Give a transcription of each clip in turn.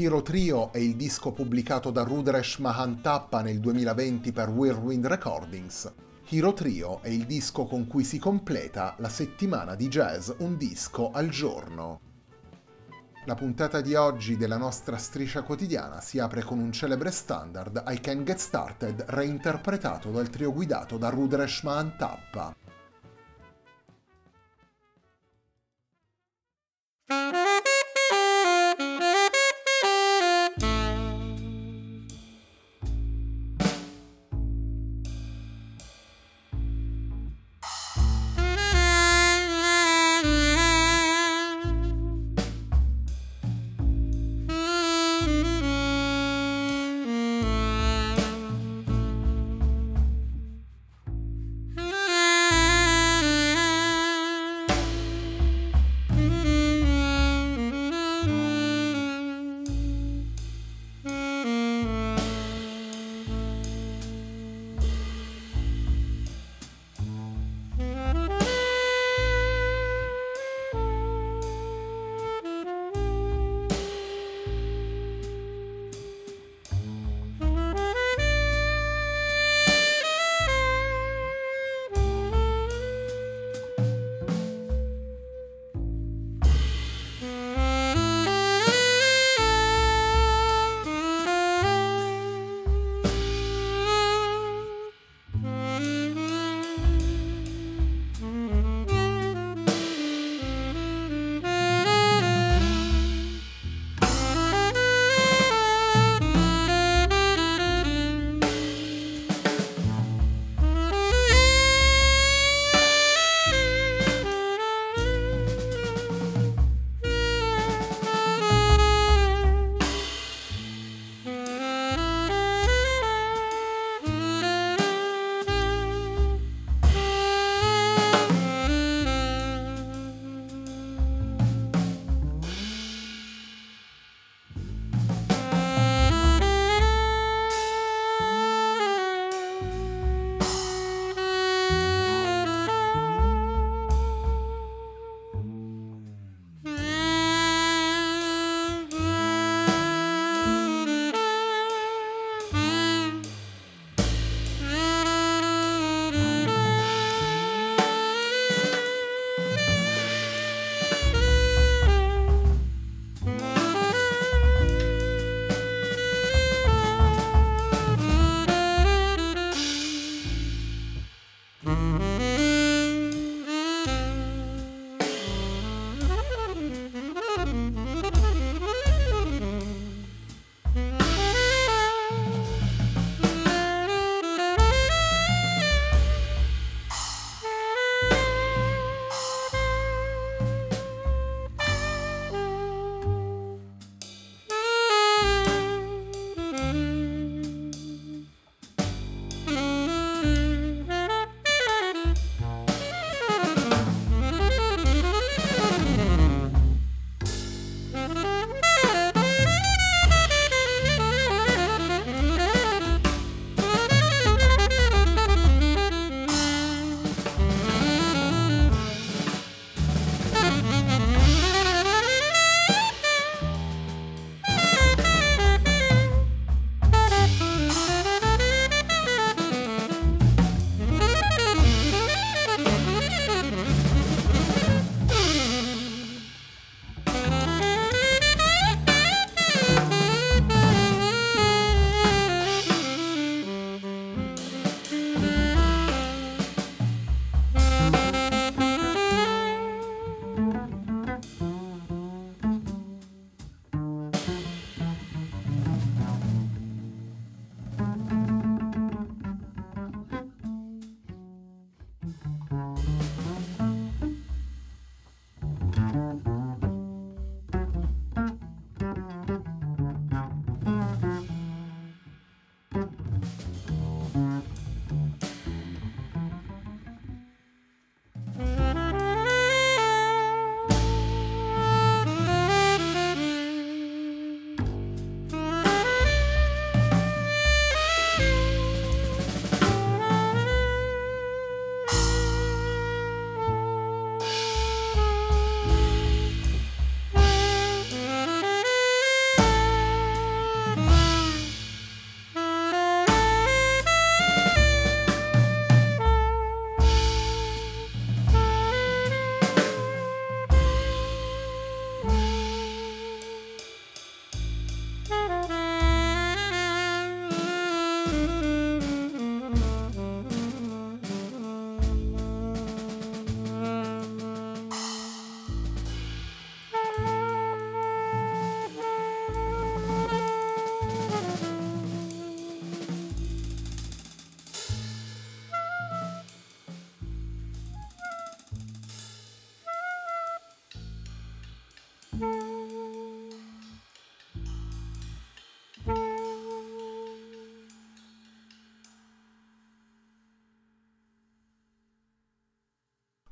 Hero Trio è il disco pubblicato da Rudresh Mahanthappa nel 2020 per Whirlwind Recordings. Hero Trio è il disco con cui si completa la settimana di Jazz Un Disco al Giorno. La puntata di oggi della nostra striscia quotidiana si apre con un celebre standard, I Can't Get Started, reinterpretato dal trio guidato da Rudresh Mahanthappa.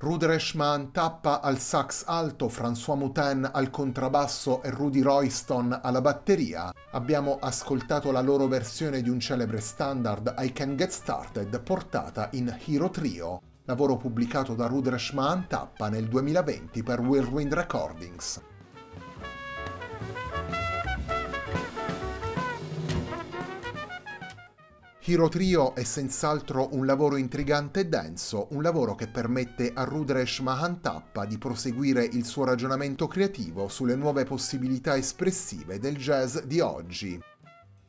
Rudresh Mahanthappa al sax alto, François Moutin al contrabbasso e Rudy Royston alla batteria, abbiamo ascoltato la loro versione di un celebre standard, I Can't Get Started, portata in Hero Trio, lavoro pubblicato da Rudresh Mahanthappa nel 2020 per Whirlwind Recordings. Hero Trio è senz'altro un lavoro intrigante e denso, un lavoro che permette a Rudresh Mahanthappa di proseguire il suo ragionamento creativo sulle nuove possibilità espressive del jazz di oggi.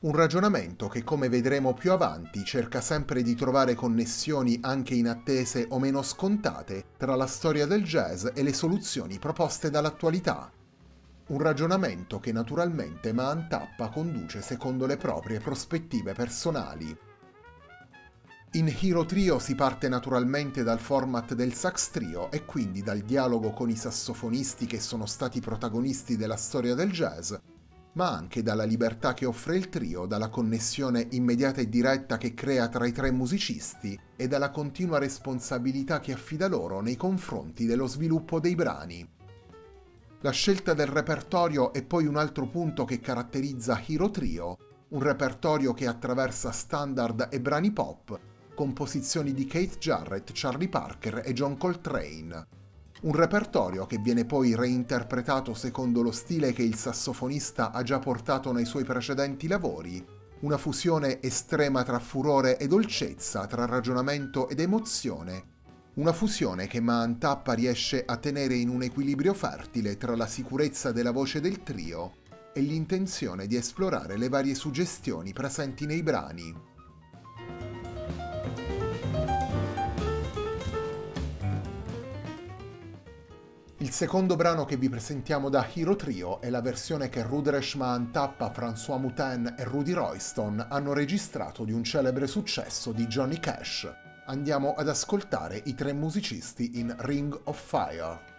Un ragionamento che, come vedremo più avanti, cerca sempre di trovare connessioni anche inattese o meno scontate tra la storia del jazz e le soluzioni proposte dall'attualità. Un ragionamento che naturalmente Mahanthappa conduce secondo le proprie prospettive personali. In Hero Trio si parte naturalmente dal format del sax trio e quindi dal dialogo con i sassofonisti che sono stati protagonisti della storia del jazz, ma anche dalla libertà che offre il trio, dalla connessione immediata e diretta che crea tra i tre musicisti e dalla continua responsabilità che affida loro nei confronti dello sviluppo dei brani. La scelta del repertorio è poi un altro punto che caratterizza Hero Trio, un repertorio che attraversa standard e brani pop, composizioni di Keith Jarrett, Charlie Parker e John Coltrane. Un repertorio che viene poi reinterpretato secondo lo stile che il sassofonista ha già portato nei suoi precedenti lavori, una fusione estrema tra furore e dolcezza, tra ragionamento ed emozione, una fusione che Mahanthappa riesce a tenere in un equilibrio fertile tra la sicurezza della voce del trio e l'intenzione di esplorare le varie suggestioni presenti nei brani. Il secondo brano che vi presentiamo da Hero Trio è la versione che Rudresh Mahanthappa, François Moutin e Rudy Royston hanno registrato di un celebre successo di Johnny Cash. Andiamo ad ascoltare i tre musicisti in Ring of Fire.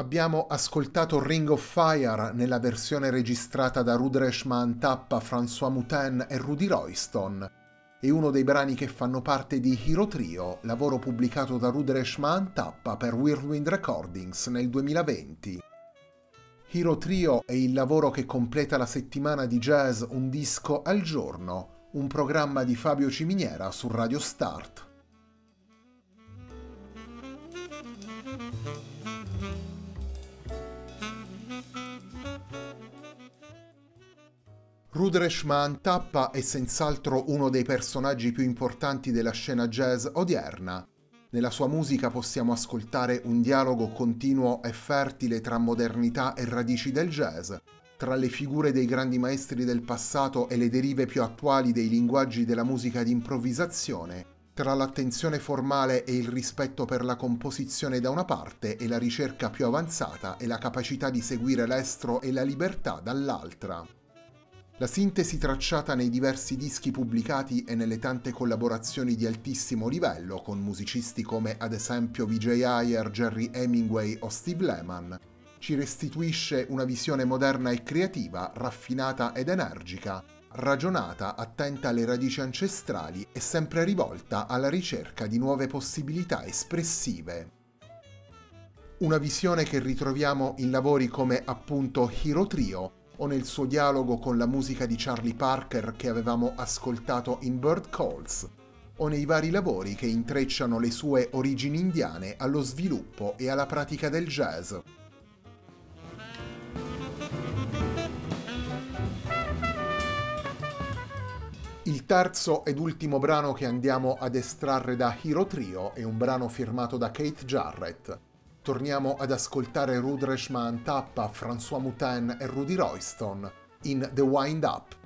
Abbiamo ascoltato Ring of Fire nella versione registrata da Rudresh Mahanthappa, François Moutin e Rudy Royston. È uno dei brani che fanno parte di Hero Trio, lavoro pubblicato da Rudresh Mahanthappa per Whirlwind Recordings nel 2020. Hero Trio è il lavoro che completa la settimana di Jazz Un Disco al Giorno, un programma di Fabio Ciminiera su Radio Start. Rudresh Mahanthappa è senz'altro uno dei personaggi più importanti della scena jazz odierna. Nella sua musica possiamo ascoltare un dialogo continuo e fertile tra modernità e radici del jazz, tra le figure dei grandi maestri del passato e le derive più attuali dei linguaggi della musica di improvvisazione, tra l'attenzione formale e il rispetto per la composizione da una parte e la ricerca più avanzata e la capacità di seguire l'estro e la libertà dall'altra. La sintesi tracciata nei diversi dischi pubblicati e nelle tante collaborazioni di altissimo livello con musicisti come ad esempio Vijay Iyer, Jerry Hemingway o Steve Lehman ci restituisce una visione moderna e creativa, raffinata ed energica, ragionata, attenta alle radici ancestrali e sempre rivolta alla ricerca di nuove possibilità espressive. Una visione che ritroviamo in lavori come appunto Hero Trio, o nel suo dialogo con la musica di Charlie Parker che avevamo ascoltato in Bird Calls, o nei vari lavori che intrecciano le sue origini indiane allo sviluppo e alla pratica del jazz. Il terzo ed ultimo brano che andiamo ad estrarre da Hero Trio è un brano firmato da Keith Jarrett. Torniamo ad ascoltare Rudresh Mahanthappa, François Moutin e Rudy Royston in The Windup.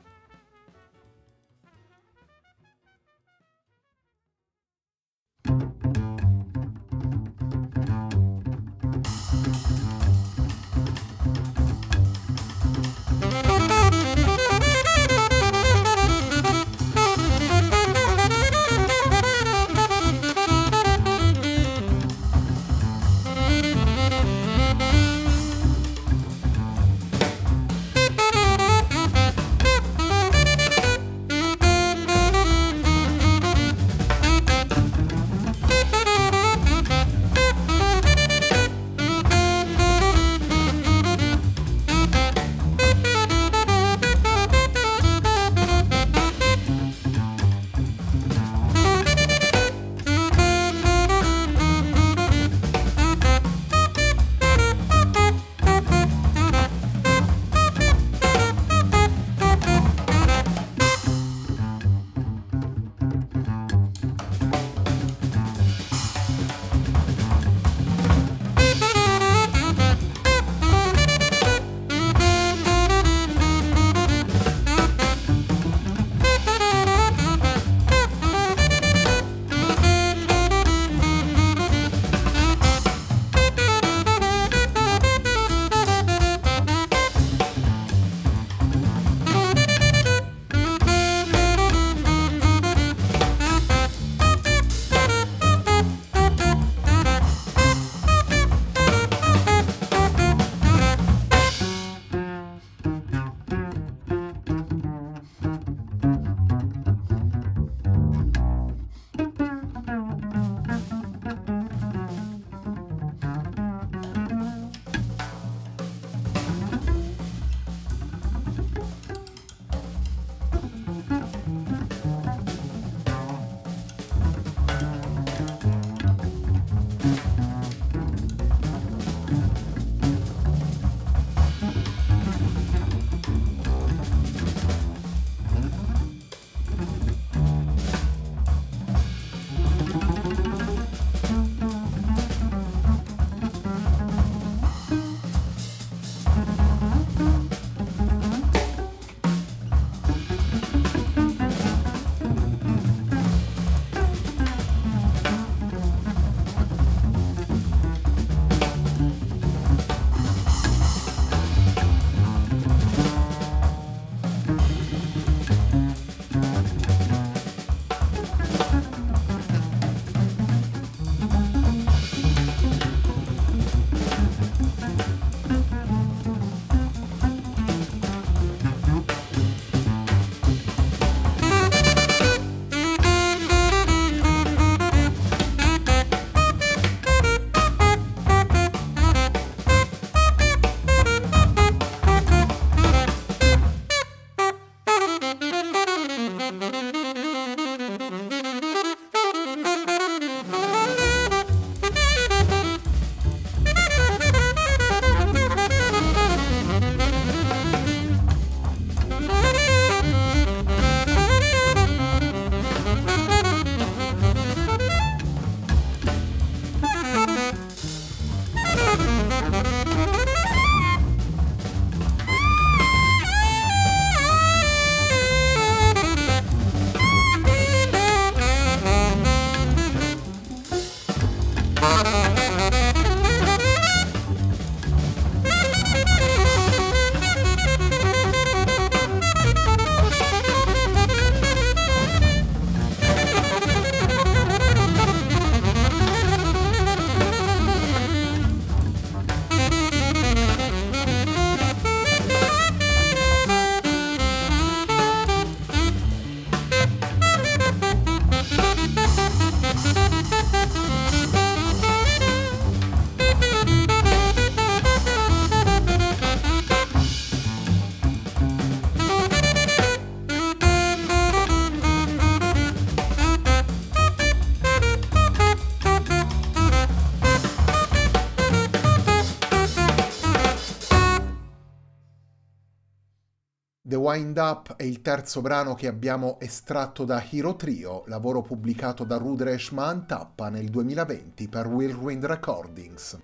Wind Up è il terzo brano che abbiamo estratto da Hero Trio, lavoro pubblicato da Rudresh Mahanthappa nel 2020 per Whirlwind Recordings.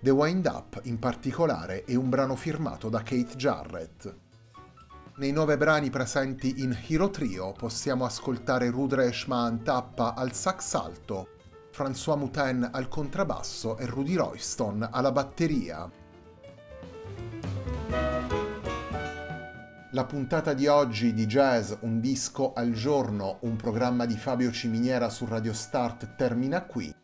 The Wind Up, in particolare, è un brano firmato da Keith Jarrett. Nei 9 brani presenti in Hero Trio possiamo ascoltare Rudresh Mahanthappa al sax alto, François Moutin al contrabbasso e Rudy Royston alla batteria. La puntata di oggi di Jazz Un Disco al Giorno, un programma di Fabio Ciminiera su Radio Start, termina qui.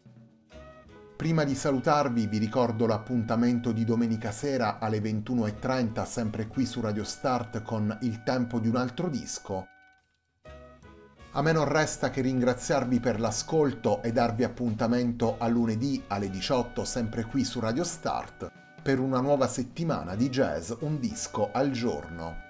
Prima di salutarvi vi ricordo l'appuntamento di domenica sera alle 21:30 sempre qui su Radio Start con Il tempo di un altro disco. A me non resta che ringraziarvi per l'ascolto e darvi appuntamento a lunedì alle 18 sempre qui su Radio Start per una nuova settimana di Jazz Un Disco al Giorno.